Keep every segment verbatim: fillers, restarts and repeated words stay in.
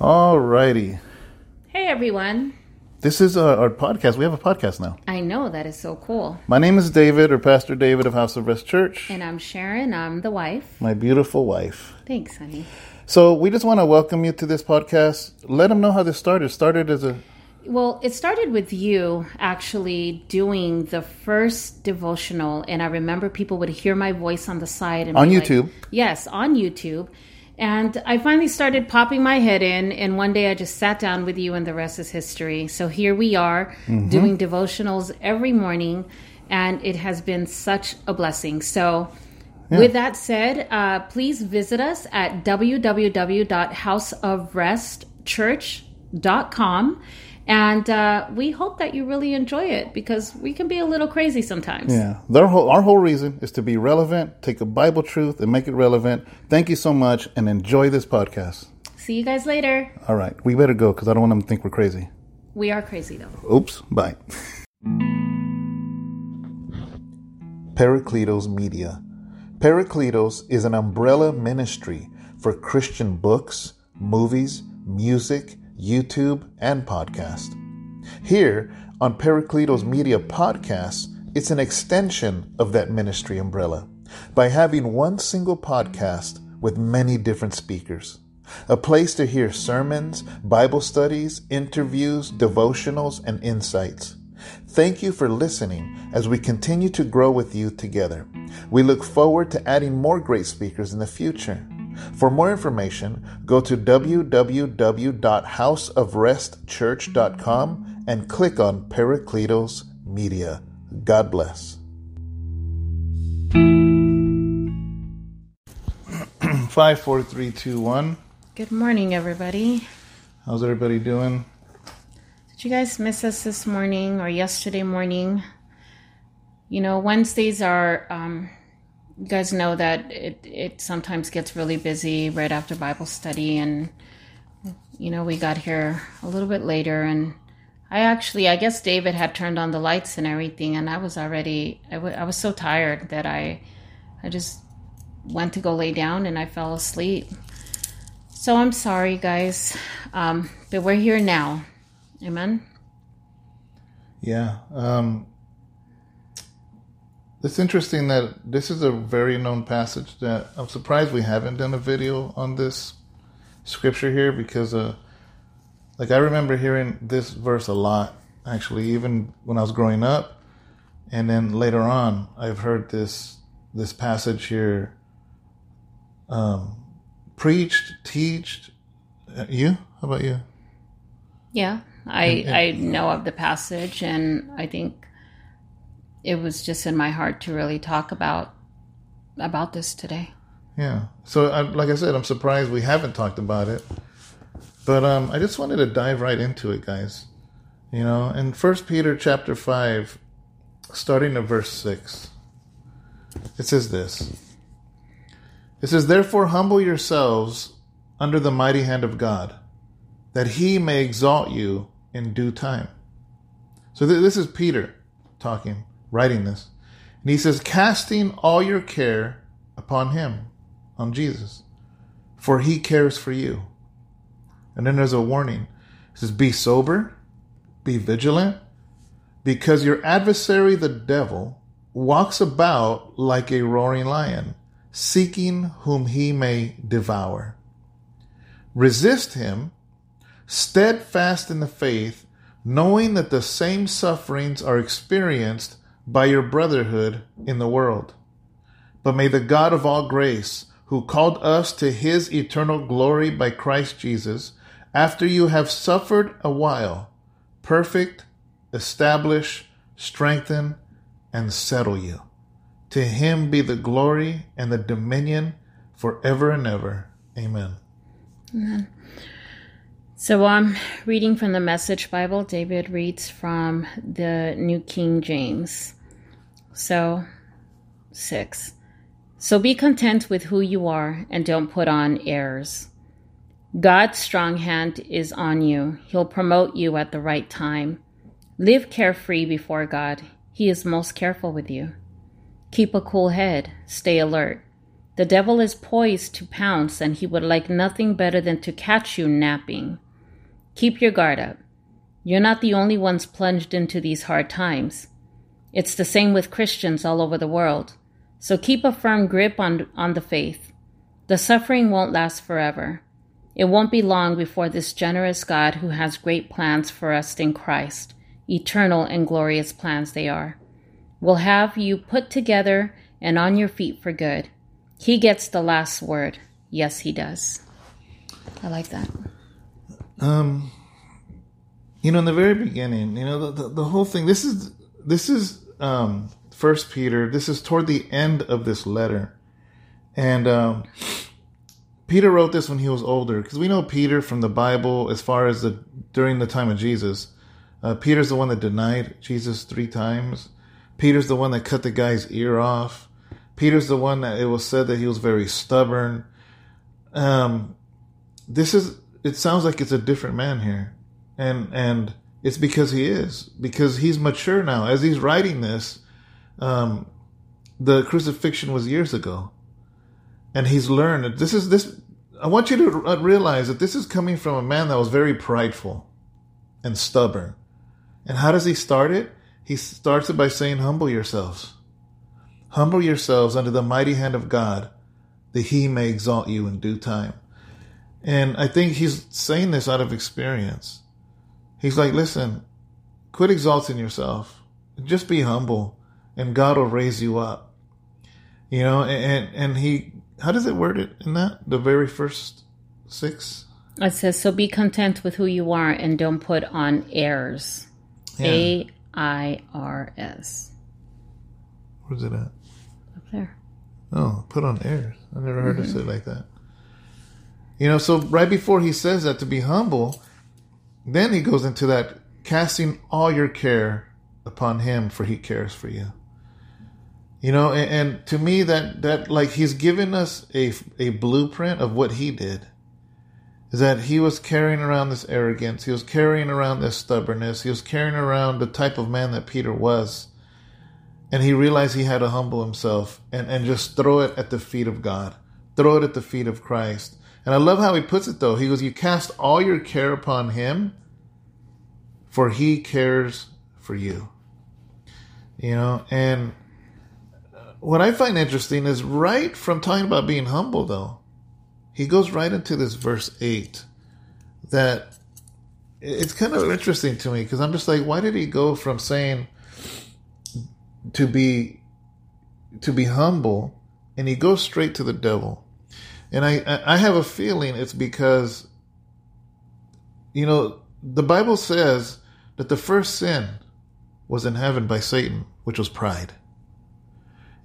Alrighty. Hey, everyone. This is our, our podcast. We have a podcast now. I know. That is so cool. My name is David, or Pastor David of House of Rest Church. And I'm Sharon. I'm the wife. My beautiful wife. Thanks, honey. So we just want to welcome you to this podcast. Let them know how this started. It started as a... Well, it started with you actually doing the first devotional. And I remember people would hear my voice on the side. And on YouTube. Like, yes, on YouTube. And I finally started popping my head in, and one day I just sat down with you, and the rest is history. So here we are, mm-hmm. doing devotionals every morning, and it has been such a blessing. So yeah. With that said, uh, please visit us at w w w dot house of rest church dot com, and uh, we hope that you really enjoy it, because we can be a little crazy sometimes. Yeah. Their whole, our whole reason is to be relevant, take a Bible truth and make it relevant. Thank you so much, and enjoy this podcast. See you guys later. All right. We better go, because I don't want them to think we're crazy. We are crazy, though. Oops. Bye. Paracletos Media. Paracletos is an umbrella ministry for Christian books, movies, music, YouTube, and podcast. Here on Paracletos Media Podcast, it's an extension of that ministry umbrella by having one single podcast with many different speakers, a place to hear sermons, Bible studies, interviews, devotionals, and insights. Thank you for listening as we continue to grow with you together. We look forward to adding more great speakers in the future. For more information, go to w w w dot house of rest church dot com and click on Paracletos Media. God bless. Five, four, three, two, one. Good morning, everybody. How's everybody doing? Did you guys miss us this morning or yesterday morning? You know, Wednesdays are... Um, You guys know that it, it sometimes gets really busy right after Bible study, and you know, we got here a little bit later, and I actually, I guess David had turned on the lights and everything, and I was already, I, w- I was so tired that I, I just went to go lay down and I fell asleep. So I'm sorry, guys, um, but we're here now. Amen? Yeah, um... It's interesting that this is a very known passage that I'm surprised we haven't done a video on this scripture here, because uh, like I remember hearing this verse a lot, actually, even when I was growing up. And then later on, I've heard this this passage here um, preached, teached. Uh, you? How about you? Yeah, I and, and, I know of the passage, and I think it was just in my heart to really talk about about this today. Yeah. So, I, like I said, I'm surprised we haven't talked about it. But um, I just wanted to dive right into it, guys. You know, in First Peter chapter five, starting at verse six, it says this. It says, "Therefore humble yourselves under the mighty hand of God, that he may exalt you in due time." So th- this is Peter talking. Writing this. And he says, "Casting all your care upon him," on Jesus, "for he cares for you." And then there's a warning. It says, "Be sober, be vigilant, because your adversary, the devil, walks about like a roaring lion, seeking whom he may devour. Resist him, steadfast in the faith, knowing that the same sufferings are experienced by your brotherhood in the world. But may the God of all grace, who called us to his eternal glory by Christ Jesus, after you have suffered a while, perfect, establish, strengthen, and settle you. To him be the glory and the dominion forever and ever. Amen." Amen. So I'm um, reading from the Message Bible. David reads from the New King James. So, six. "So be content with who you are, and don't put on airs. God's strong hand is on you. He'll promote you at the right time. Live carefree before God. He is most careful with you. Keep a cool head. Stay alert. The devil is poised to pounce, and he would like nothing better than to catch you napping. Keep your guard up. You're not the only ones plunged into these hard times. It's the same with Christians all over the world. So keep a firm grip on, on the faith. The suffering won't last forever. It won't be long before this generous God, who has great plans for us in Christ, eternal and glorious plans they are, will have you put together and on your feet for good. He gets the last word. Yes, he does. I like that. Um, you know, in the very beginning, you know, the, the, the whole thing, this is, this is, um, First Peter, this is toward the end of this letter. And, um, Peter wrote this when he was older, because we know Peter from the Bible, as far as the, during the time of Jesus, uh, Peter's the one that denied Jesus three times. Peter's the one that cut the guy's ear off. Peter's the one that it was said that he was very stubborn. Um, this is, it sounds like it's a different man here. And, and it's because he is, because he's mature now. As he's writing this, um, the crucifixion was years ago, and he's learned. This is this, I want you to realize that this is coming from a man that was very prideful and stubborn. And how does he start it? He starts it by saying, humble yourselves. Humble yourselves under the mighty hand of God, that he may exalt you in due time. And I think he's saying this out of experience. He's like, listen, quit exalting yourself. Just be humble, and God will raise you up. You know, and, and he, how does it word it in that? The very first six? It says, so be content with who you are and don't put on airs. Yeah. A I R S. Where's it at? There. Oh, put on airs. I never heard mm-hmm. it said like that. You know, so right before he says that, to be humble, then he goes into that, casting all your care upon him, for he cares for you. You know, and, and to me, that, that like he's given us a, a blueprint of what he did. Is that he was carrying around this arrogance. He was carrying around this stubbornness. He was carrying around the type of man that Peter was. And he realized he had to humble himself and, and just throw it at the feet of God. Throw it at the feet of Christ. And I love how he puts it, though. He goes, you cast all your care upon him, for he cares for you. You know, and what I find interesting is right from talking about being humble, though, he goes right into this verse eight, that it's kind of interesting to me, because I'm just like, why did he go from saying to be to be humble, and he goes straight to the devil? And I, I have a feeling it's because, you know, the Bible says that the first sin was in heaven by Satan, which was pride.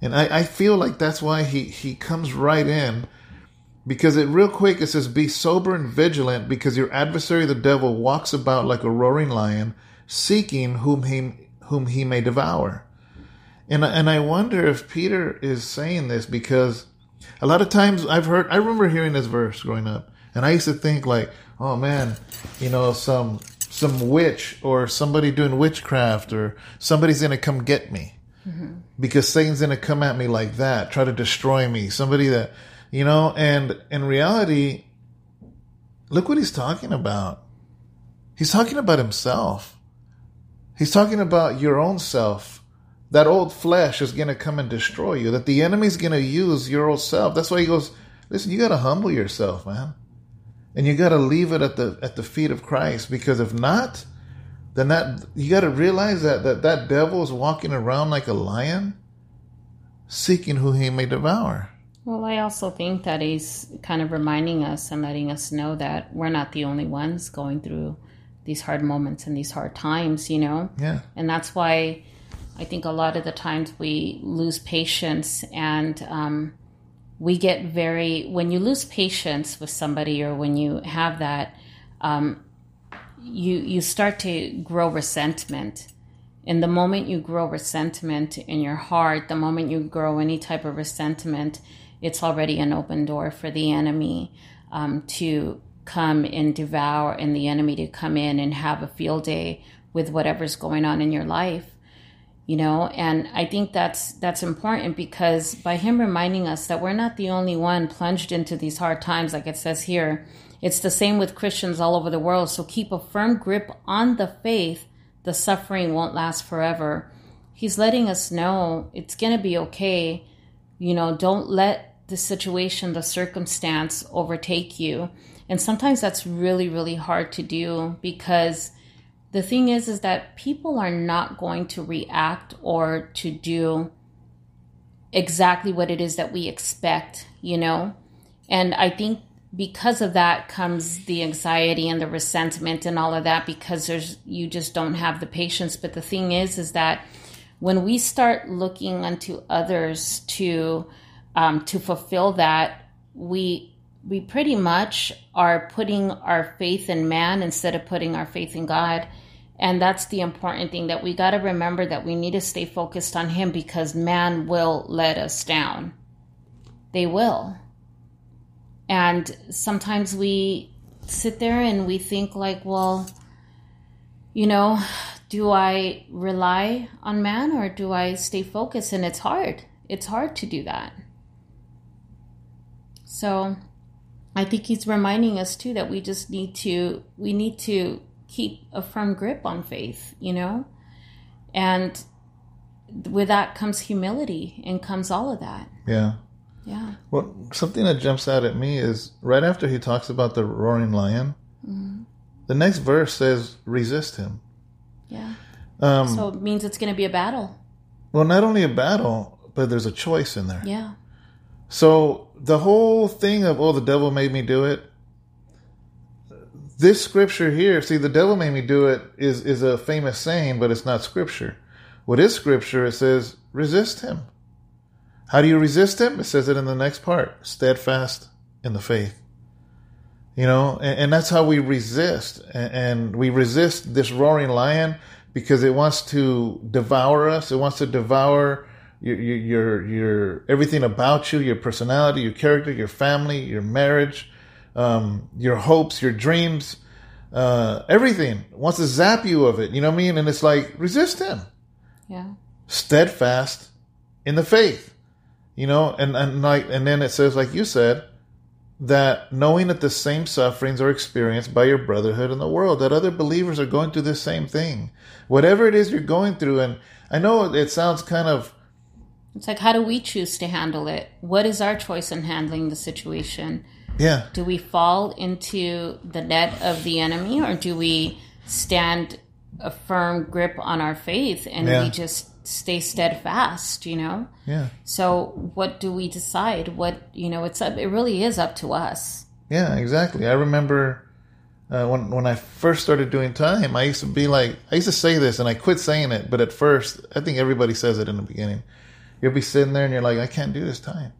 And I, I feel like that's why he, he comes right in, because it real quick, it says, be sober and vigilant, because your adversary, the devil, walks about like a roaring lion, seeking whom he, whom he may devour. And and I wonder if Peter is saying this because a lot of times I've heard, I remember hearing this verse growing up, and I used to think like, oh man, you know, some some witch or somebody doing witchcraft or somebody's going to come get me mm-hmm. because Satan's going to come at me like that, try to destroy me. Somebody that, you know, and in reality, look what he's talking about. He's talking about himself. He's talking about your own self. That old flesh is going to come and destroy you. That the enemy's going to use your old self. That's why he goes, listen, you got to humble yourself, man. And you got to leave it at the at the feet of Christ. Because if not, then that you got to realize that, that that devil is walking around like a lion, seeking who he may devour. Well, I also think that he's kind of reminding us and letting us know that we're not the only ones going through these hard moments and these hard times, you know? Yeah. And that's why I think a lot of the times we lose patience and um, we get very, when you lose patience with somebody or when you have that, um, you you start to grow resentment. And the moment you grow resentment in your heart, the moment you grow any type of resentment, it's already an open door for the enemy um, to come and devour and the enemy to come in and have a field day with whatever's going on in your life. you know, and I think that's that's important, because by him reminding us that we're not the only one plunged into these hard times, like it says here, it's the same with Christians all over the world. So keep a firm grip on the faith. The suffering won't last forever. He's letting us know it's going to be okay. You know, don't let the situation, the circumstance overtake you. And sometimes that's really, really hard to do, because the thing is, is that people are not going to react or to do exactly what it is that we expect, you know? And I think because of that comes the anxiety and the resentment and all of that, because there's, you just don't have the patience. But the thing is, is that when we start looking unto others to, um, to fulfill that, we we pretty much are putting our faith in man instead of putting our faith in God. And that's the important thing, that we got to remember that we need to stay focused on him, because man will let us down. They will. And sometimes we sit there and we think like, well, you know, do I rely on man or do I stay focused? And it's hard. It's hard to do that. So I think he's reminding us too that we just need to, we need to keep a firm grip on faith, you know, and with that comes humility and comes all of that. Yeah. Yeah. Well, something that jumps out at me is right after he talks about the roaring lion, mm-hmm. the next verse says, resist him. Yeah. Um, so it means it's going to be a battle. Well, not only a battle, but there's a choice in there. Yeah. So the whole thing of, oh, the devil made me do it. This scripture here, see, the devil made me do it is, is a famous saying, but it's not scripture. What is scripture? It says, resist him. How do you resist him? It says it in the next part, steadfast in the faith. You know, and, and that's how we resist. And, and we resist this roaring lion because it wants to devour us. It wants to devour Your, your, your, everything about you, your personality, your character, your family, your marriage, um, your hopes, your dreams, uh, everything wants to zap you of it. You know what I mean? And it's like, resist him. Yeah. Steadfast in the faith, you know? And, and like, and then it says, like you said, that knowing that the same sufferings are experienced by your brotherhood in the world, that other believers are going through the same thing, whatever it is you're going through. And I know it sounds kind of, it's like, how do we choose to handle it? What is our choice in handling the situation? Yeah. Do we fall into the net of the enemy, or do we stand a firm grip on our faith and yeah. we just stay steadfast, you know? Yeah. So what do we decide? What, you know, it's up, it really is up to us. Yeah, exactly. I remember uh, when, when I first started doing time, I used to be like, I used to say this and I quit saying it. But at first, I think everybody says it in the beginning. You'll be sitting there and you're like, I can't do this time.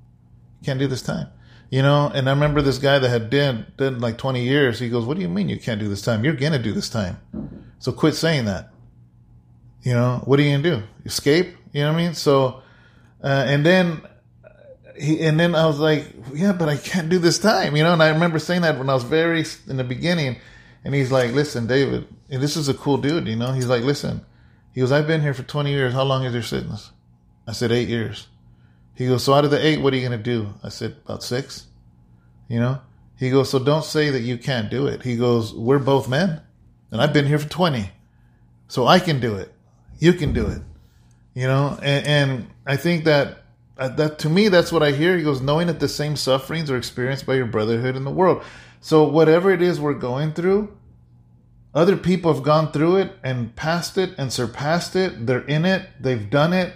Can't do this time. You know, and I remember this guy that had done, done like twenty years. He goes, what do you mean you can't do this time? You're going to do this time. So quit saying that. You know, what are you going to do? Escape? You know what I mean? So, uh, and then, he, and then I was like, yeah, but I can't do this time. You know, and I remember saying that when I was very, in the beginning. And he's like, listen, David, and this is a cool dude, you know. He's like, listen, he goes, I've been here for twenty years. How long is your sentence? I said, eight years. He goes, so out of the eight, what are you going to do? I said, about six. You know? He goes, so don't say that you can't do it. He goes, we're both men, and I've been here for twenty. So I can do it. You can do it. You know? And, and I think that, that, to me, that's what I hear. He goes, knowing that the same sufferings are experienced by your brotherhood in the world. So whatever it is we're going through, other people have gone through it and passed it and surpassed it. They're in it. They've done it.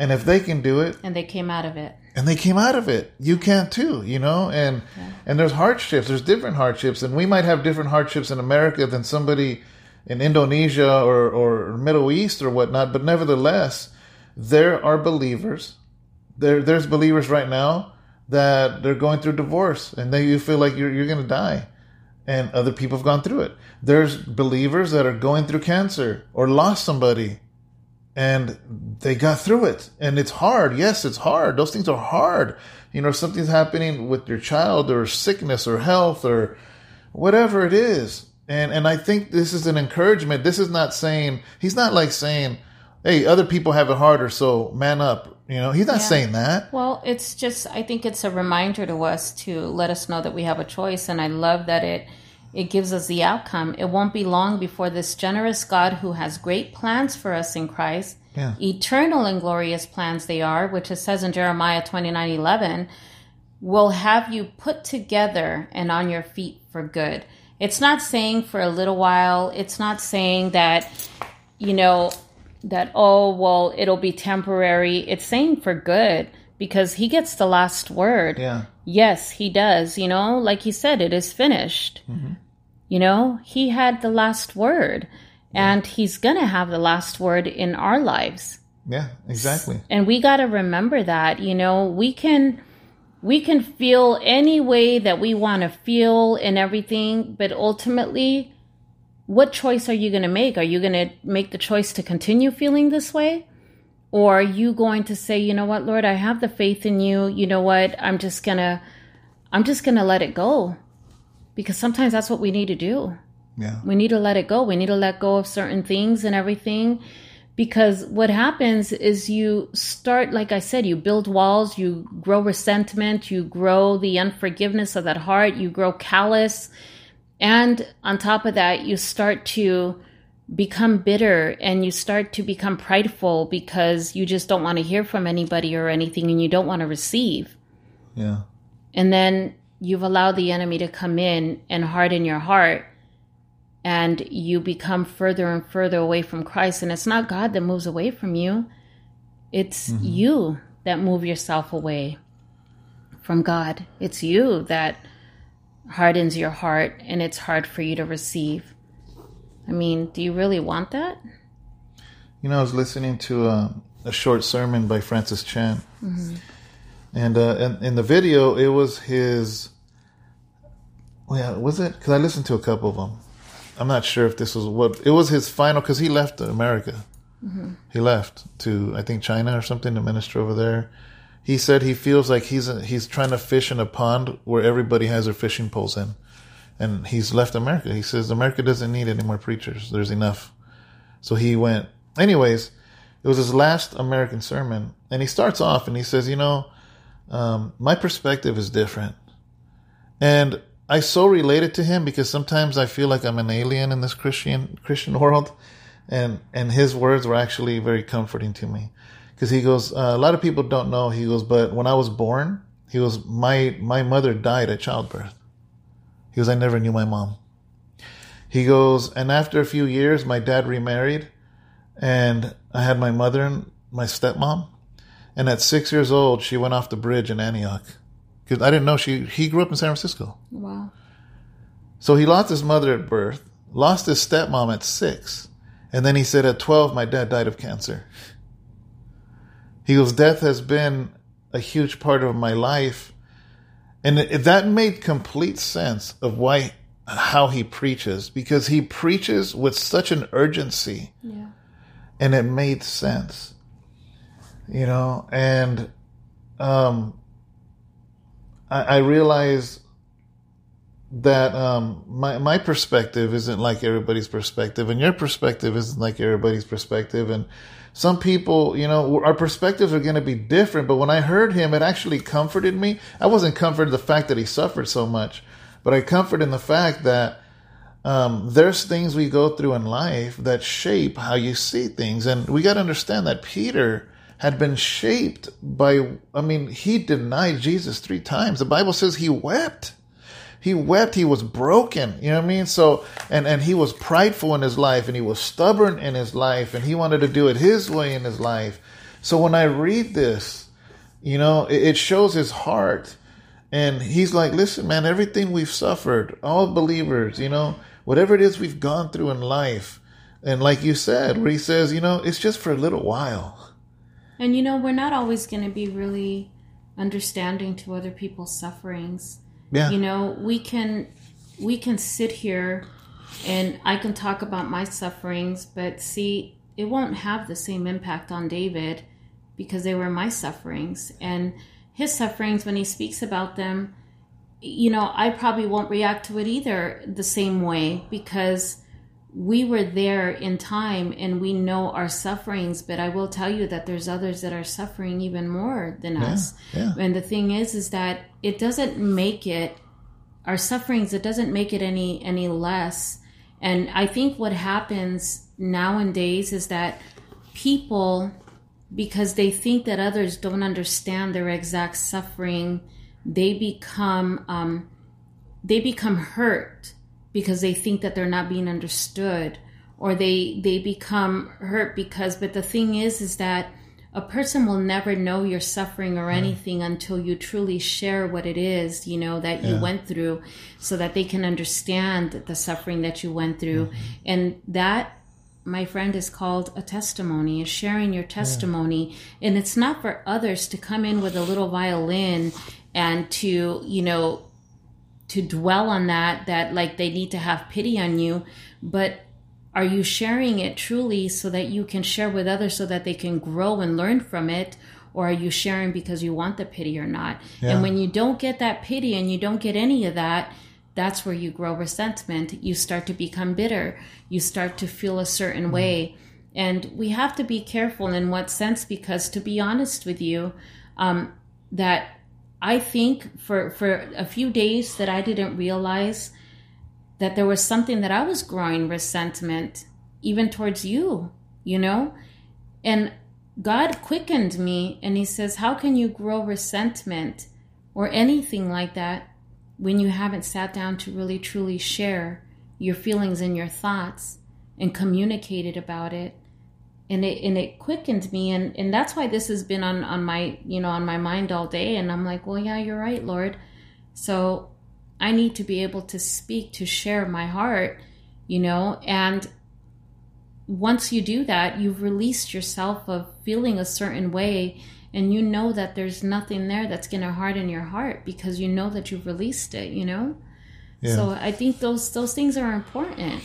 And if they can do it, and they came out of it, and they came out of it, you can too, you know. And yeah. and there's hardships, there's different hardships, and we might have different hardships in America than somebody in Indonesia or or Middle East or whatnot. But nevertheless, there are believers. There there's believers right now that they're going through divorce, and they you feel like you're you're going to die, and other people have gone through it. There's believers that are going through cancer or lost somebody. And they got through it. And it's hard. Yes, it's hard. Those things are hard. You know, something's happening with your child or sickness or health or whatever it is. And and I think this is an encouragement. This is not saying, he's not like saying, hey, other people have it harder, so man up. You know, he's not yeah. saying that. Well, it's just, I think it's a reminder to us to let us know that we have a choice. And I love that it, it gives us the outcome. It won't be long before this generous God who has great plans for us in Christ, yeah. eternal and glorious plans they are, which it says in Jeremiah twenty-nine eleven, will have you put together and on your feet for good. It's not saying for a little while. It's not saying that, you know, that, oh, well, it'll be temporary. It's saying for good, because he gets the last word. Yeah. Yes, he does. You know, like he said, it is finished. Mm-hmm. You know, he had the last word, yeah. and he's going to have the last word in our lives. Yeah, exactly. And we got to remember that, you know, we can... We can feel any way that we want to feel and everything, but ultimately, what choice are you going to make? Are you going to make the choice to continue feeling this way? Or are you going to say, you know what, Lord, I have the faith in you. You know what, I'm just going to, I'm just going to let it go. Because sometimes that's what we need to do. Yeah. We need to let it go. We need to let go of certain things and everything. Because what happens is you start, like I said, you build walls, you grow resentment, you grow the unforgiveness of that heart, you grow callous. And on top of that, you start to become bitter and you start to become prideful because you just don't want to hear from anybody or anything and you don't want to receive. Yeah. And then you've allowed the enemy to come in and harden your heart. And you become further and further away from Christ. And it's not God that moves away from you. It's mm-hmm. you that move yourself away from God. It's you that hardens your heart, and it's hard for you to receive. I mean, do you really want that? You know, I was listening to a, a short sermon by Francis Chan. Mm-hmm. And uh, in, in the video, it was his... Well, was it? Because I listened to a couple of them. I'm not sure if this was what... It was his final... Because he left America. Mm-hmm. He left to, I think, China or something to minister over there. He said he feels like he's a, he's trying to fish in a pond where everybody has their fishing poles in. And he's left America. He says America doesn't need any more preachers. There's enough. So he went... Anyways, it was his last American sermon. And he starts off and he says, you know, um, my perspective is different. And... I so related to him because sometimes I feel like I'm an alien in this Christian Christian world, and and his words were actually very comforting to me, because he goes, uh, a lot of people don't know. He goes, but when I was born, he goes, my my mother died at childbirth. He goes, I never knew my mom. He goes, and after a few years, my dad remarried, and I had my mother and my stepmom, and at six years old, she went off the bridge in Antioch. Because I didn't know she, he grew up in San Francisco. Wow. So he lost his mother at birth, lost his stepmom at six. And then he said at twelve, my dad died of cancer. He goes, death has been a huge part of my life. And it, that made complete sense of why, how he preaches, because he preaches with such an urgency. Yeah. And it made sense, you know, and, um, I realize that um, my my perspective isn't like everybody's perspective, and your perspective isn't like everybody's perspective. And some people, you know, our perspectives are going to be different. But when I heard him, it actually comforted me. I wasn't comforted the fact that he suffered so much, but I comforted in the fact that um, there's things we go through in life that shape how you see things. And we got to understand that Peter had been shaped by, I mean, he denied Jesus three times. The Bible says he wept. He wept. He was broken. You know what I mean? So, and, and he was prideful in his life, and he was stubborn in his life, and he wanted to do it his way in his life. So when I read this, you know, it, it shows his heart. And he's like, listen, man, everything we've suffered, all believers, you know, whatever it is we've gone through in life. And like you said, where he says, you know, it's just for a little while. And, you know, we're not always going to be really understanding to other people's sufferings. Yeah. You know, we can we can sit here and I can talk about my sufferings, but see, it won't have the same impact on David because they were my sufferings. And his sufferings, when he speaks about them, you know, I probably won't react to it either the same way because we were there in time and we know our sufferings, but I will tell you that there's others that are suffering even more than yeah, us. Yeah. And the thing is, is that it doesn't make it, our sufferings, it doesn't make it any, any less. And I think what happens nowadays is that people, because they think that others don't understand their exact suffering, they become um, they become hurt because they think that they're not being understood, or they they become hurt because. But the thing is, is that a person will never know your suffering or anything yeah. until you truly share what it is, you know, that yeah. you went through, so that they can understand the suffering that you went through, mm-hmm. and that, my friend, is called a testimony, is sharing your testimony. Yeah. And it's not for others to come in with a little violin and to, you know, to dwell on that, that like they need to have pity on you. But are you sharing it truly so that you can share with others so that they can grow and learn from it? Or are you sharing because you want the pity or not? Yeah. And when you don't get that pity and you don't get any of that, that's where you grow resentment. You start to become bitter. You start to feel a certain mm-hmm. way. And we have to be careful in what sense, because to be honest with you, um, that I think for, for a few days that I didn't realize that there was something that I was growing resentment even towards you, you know, and God quickened me. And he says, how can you grow resentment or anything like that when you haven't sat down to really truly share your feelings and your thoughts and communicated about it? And it and it quickened me, and, and that's why this has been on, on my you know on my mind all day. And I'm like, well, yeah, you're right, Lord. So I need to be able to speak, to share my heart, you know. And once you do that, you've released yourself of feeling a certain way. And you know that there's nothing there that's going to harden your heart because you know that you've released it, you know? Yeah. So I think those those things are important.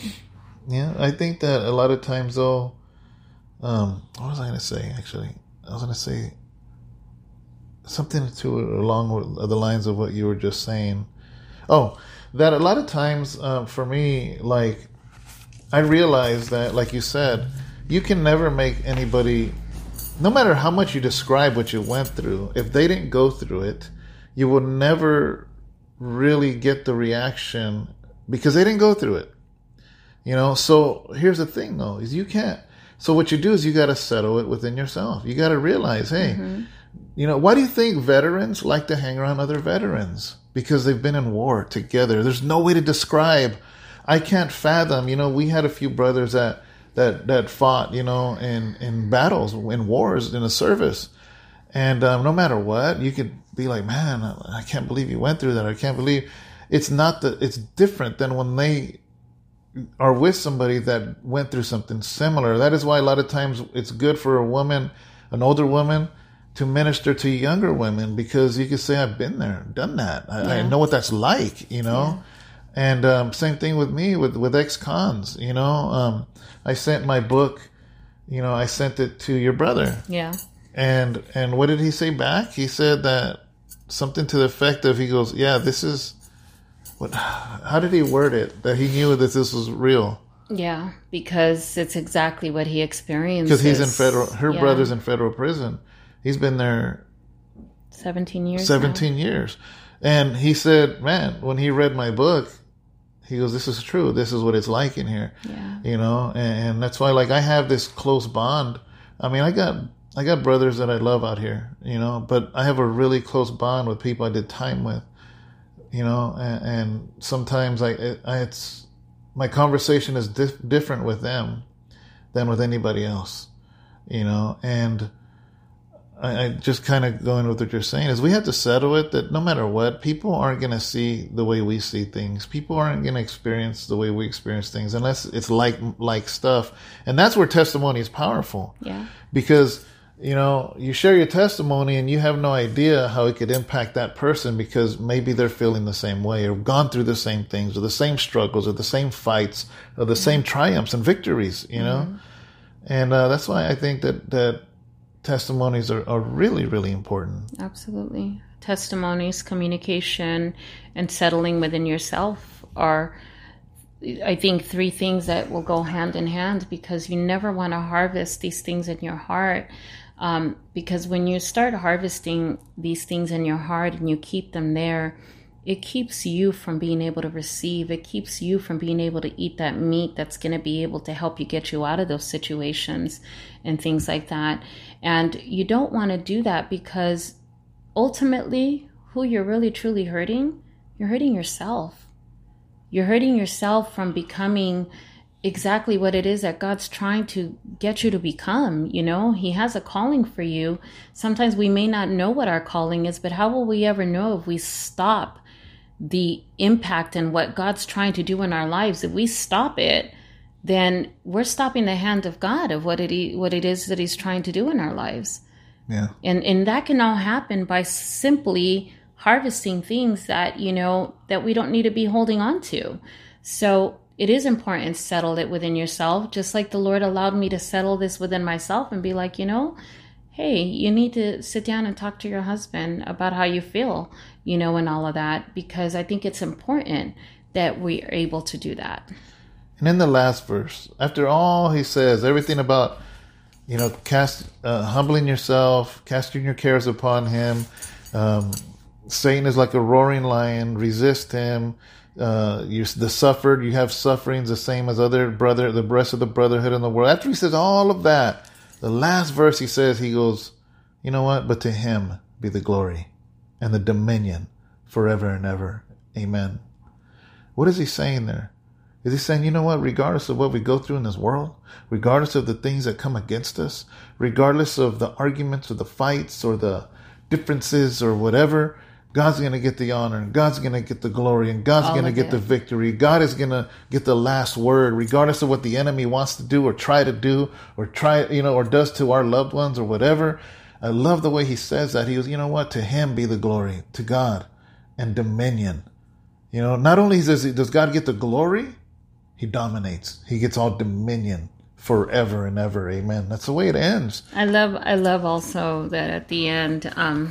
Yeah, I think that a lot of times, though, um, what was I going to say, actually? I was going to say something to along the lines of what you were just saying. Oh, that a lot of times uh, for me, like, I realized that, like you said, you can never make anybody... No matter how much you describe what you went through, if they didn't go through it, you will never really get the reaction because they didn't go through it. You know, so here's the thing, though, is you can't. So what you do is you got to settle it within yourself. You got to realize, hey, mm-hmm. you know, why do you think veterans like to hang around other veterans? Because they've been in war together. There's no way to describe. I can't fathom. You know, we had a few brothers that that that fought, you know, in, in battles, in wars, in the service. And um, no matter what, you could be like, man, I can't believe you went through that. I can't believe it's not the, it's different than when they are with somebody that went through something similar. That is why a lot of times it's good for a woman, an older woman, to minister to younger women, because you could say, I've been there, done that. I, yeah. I know what that's like, you know. Yeah. And um, same thing with me, with, with ex-cons, you know. Um, I sent my book, you know, I sent it to your brother. Yeah. And and what did he say back? He said that something to the effect of, he goes, yeah, this is, what? How did he word it? That he knew that this was real. Yeah, because it's exactly what he experienced. Because he's in federal, her yeah. brother's in federal prison. He's been there. seventeen years seventeen now. Years. And he said, man, when he read my book, he goes, this is true. This is what it's like in here, yeah. you know? And, and that's why, like, I have this close bond. I mean, I got, I got brothers that I love out here, you know, but I have a really close bond with people I did time with, you know, and, and sometimes I, I, it's, my conversation is dif- different with them than with anybody else, you know? And I, I just kind of going with what you're saying is we have to settle it that no matter what, people aren't going to see the way we see things. People aren't going to experience the way we experience things unless it's like like stuff. And that's where testimony is powerful. Yeah. Because, you know, you share your testimony and you have no idea how it could impact that person because maybe they're feeling the same way or gone through the same things or the same struggles or the same fights or the mm-hmm. same triumphs and victories, you know. Mm-hmm. And uh, that's why I think that that testimonies are, are really, really important. Absolutely. Testimonies, communication, and settling within yourself are I think three things that will go hand in hand, because you never want to harvest these things in your heart. Um, because when you start harvesting these things in your heart and you keep them there, it keeps you from being able to receive. It keeps you from being able to eat that meat that's going to be able to help you get you out of those situations and things like that. And you don't want to do that, because ultimately who you're really truly hurting, you're hurting yourself. You're hurting yourself from becoming exactly what it is that God's trying to get you to become. You know, he has a calling for you. Sometimes we may not know what our calling is, but how will we ever know if we stop the impact and what God's trying to do in our lives? If we stop it, then we're stopping the hand of God of what it what it is that he's trying to do in our lives. Yeah. And and that can all happen by simply harvesting things that, you know, that we don't need to be holding on to. So it is important to settle it within yourself, just like the Lord allowed me to settle this within myself and be like, you know, hey, you need to sit down and talk to your husband about how you feel, you know, and all of that, because I think it's important that we are able to do that. And in the last verse, after all he says, everything about, you know, cast uh, humbling yourself, casting your cares upon him, um, Satan is like a roaring lion, resist him. Uh, you the suffered, you have sufferings the same as other brother, the rest of the brotherhood in the world. After he says all of that, the last verse he says, he goes, you know what? But to him be the glory and the dominion forever and ever. Amen. What is he saying there? Is he saying, you know what? Regardless of what we go through in this world, regardless of the things that come against us, regardless of the arguments or the fights or the differences or whatever, God's going to get the honor, and God's going to get the glory, and God's going to get it. the victory. God is going to get the last word, regardless of what the enemy wants to do or try to do or try, you know, or does to our loved ones or whatever. I love the way he says that. He goes, you know what? To him be the glory, to God, and dominion. You know, not only does, he, does God get the glory, he dominates. He gets all dominion forever and ever. Amen. That's the way it ends. I love, I love also that at the end, um,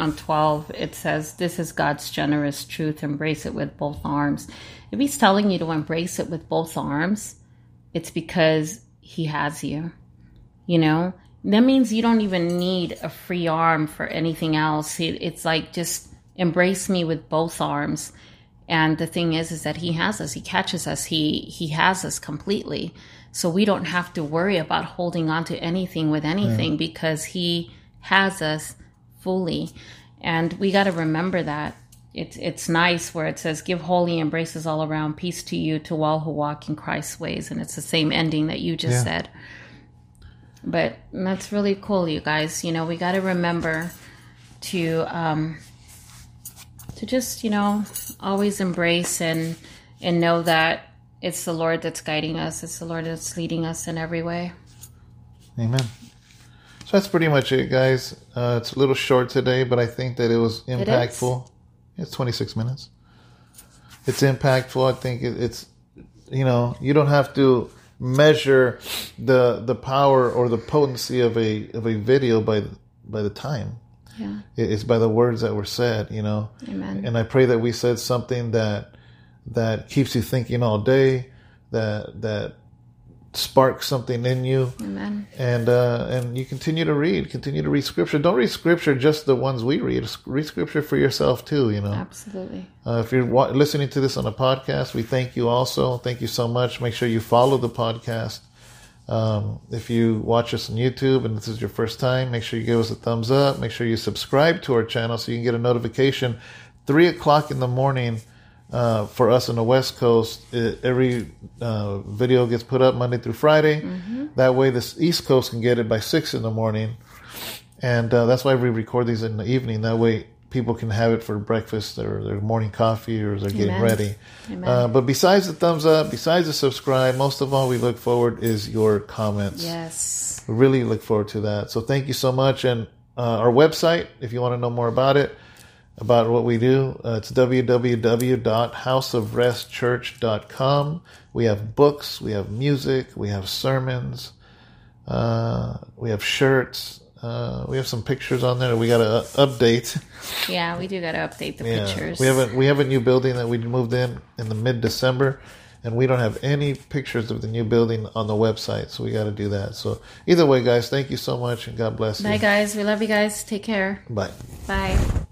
on twelve, it says, this is God's generous truth. Embrace it with both arms. If he's telling you to embrace it with both arms, it's because he has you, you know? That means you don't even need a free arm for anything else. It's like, just embrace me with both arms. And the thing is, is that he has us, he catches us, he, he has us completely. So we don't have to worry about holding on to anything with anything, mm. because he has us fully. And we got to remember that. It's it's nice where it says, give holy embraces all around, peace to you, to all who walk in Christ's ways. And it's the same ending that you just yeah. said. But that's really cool, you guys. You know, we got to remember to um, to just, you know, always embrace and and know that it's the Lord that's guiding us. It's the Lord that's leading us in every way. Amen. So that's pretty much it, guys. Uh, it's a little short today, but I think that it was impactful. It it's twenty-six minutes. It's impactful. I think it, it's, you know, you don't have to measure the the power or the potency of a of a video by by the time. Yeah. It, it's by the words that were said, you know. Amen. And I pray that we said something that that keeps you thinking all day. That that. Spark something in you. Amen. And uh, and you continue to read, continue to read scripture. Don't read scripture just the ones we read. Read scripture for yourself too. You know, absolutely. Uh, if you're wa- listening to this on a podcast, we thank you also. Thank you so much. Make sure you follow the podcast. Um, if you watch us on YouTube and this is your first time, make sure you give us a thumbs up. Make sure you subscribe to our channel so you can get a notification. Three o'clock in the morning. Uh, for us on the West Coast, it, every uh, video gets put up Monday through Friday. Mm-hmm. That way the East Coast can get it by six in the morning. And uh, that's why we record these in the evening. That way people can have it for breakfast or their morning coffee or they're Amen. Getting ready. Uh, but besides the thumbs up, besides the subscribe, most of all we look forward is your comments. Yes. We really look forward to that. So thank you so much. And uh, our website, if you want to know more about it, about what we do, uh, it's w w w dot house of rest church dot com. We have books, we have music, we have sermons, uh, we have shirts, uh, we have some pictures on there that we got to uh, update. Yeah, we do got to update the yeah. pictures. We have a we have a new building that we moved in in the mid December, and we don't have any pictures of the new building on the website, so we got to do that. So either way, guys, thank you so much, and God bless you. Bye, guys. We love you guys. Take care. Bye. Bye.